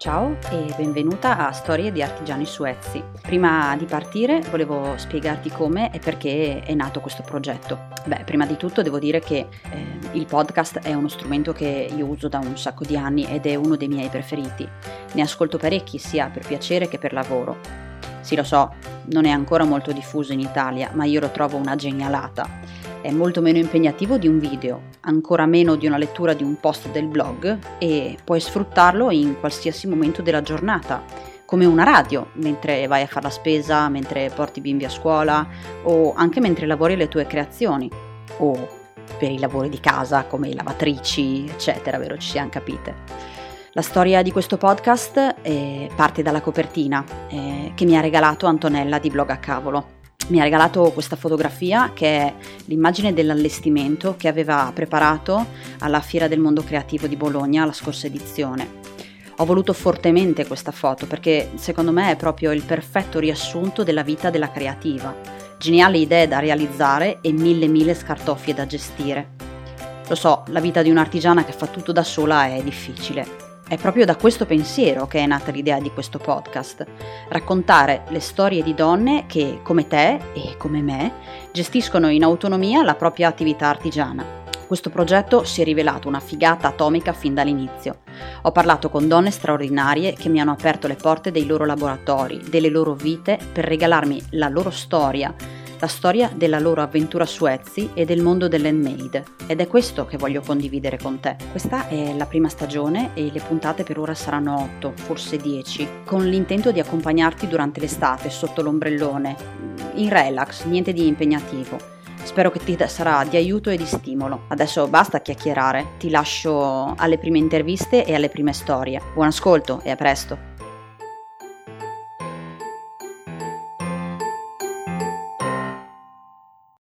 Ciao e benvenuta a Storie di Artigiani su Etsy. Prima di partire volevo spiegarti come e perché è nato questo progetto. Beh, prima di tutto devo dire che il podcast è uno strumento che io uso da un sacco di anni ed è uno dei miei preferiti. Ne ascolto parecchi sia per piacere che per lavoro. Sì, lo so, non è ancora molto diffuso in Italia, ma io lo trovo una genialata. È molto meno impegnativo di un video, ancora meno di una lettura di un post del blog e puoi sfruttarlo in qualsiasi momento della giornata, come una radio, mentre vai a fare la spesa, mentre porti i bimbi a scuola o anche mentre lavori le tue creazioni o per i lavori di casa come lavatrici, eccetera, vero? Ci siamo capite. La storia di questo podcast parte dalla copertina che mi ha regalato Antonella di Blog a Cavolo. Mi ha regalato questa fotografia che è l'immagine dell'allestimento che aveva preparato alla Fiera del Mondo Creativo di Bologna la scorsa edizione. Ho voluto fortemente questa foto perché secondo me è proprio il perfetto riassunto della vita della creativa. Geniali idee da realizzare e mille scartoffie da gestire. Lo so, la vita di un'artigiana che fa tutto da sola è difficile. È proprio da questo pensiero che è nata l'idea di questo podcast, raccontare le storie di donne che, come te e come me, gestiscono in autonomia la propria attività artigiana. Questo progetto si è rivelato una figata atomica fin dall'inizio. Ho parlato con donne straordinarie che mi hanno aperto le porte dei loro laboratori, delle loro vite, per regalarmi la loro storia, la storia della loro avventura su Etsy e del mondo dell'handmade, ed è questo che voglio condividere con te. Questa è la prima stagione e le puntate per ora saranno 8, forse 10, con l'intento di accompagnarti durante l'estate sotto l'ombrellone, in relax, niente di impegnativo. Spero che ti sarà di aiuto e di stimolo. Adesso basta chiacchierare, ti lascio alle prime interviste e alle prime storie. Buon ascolto e a presto!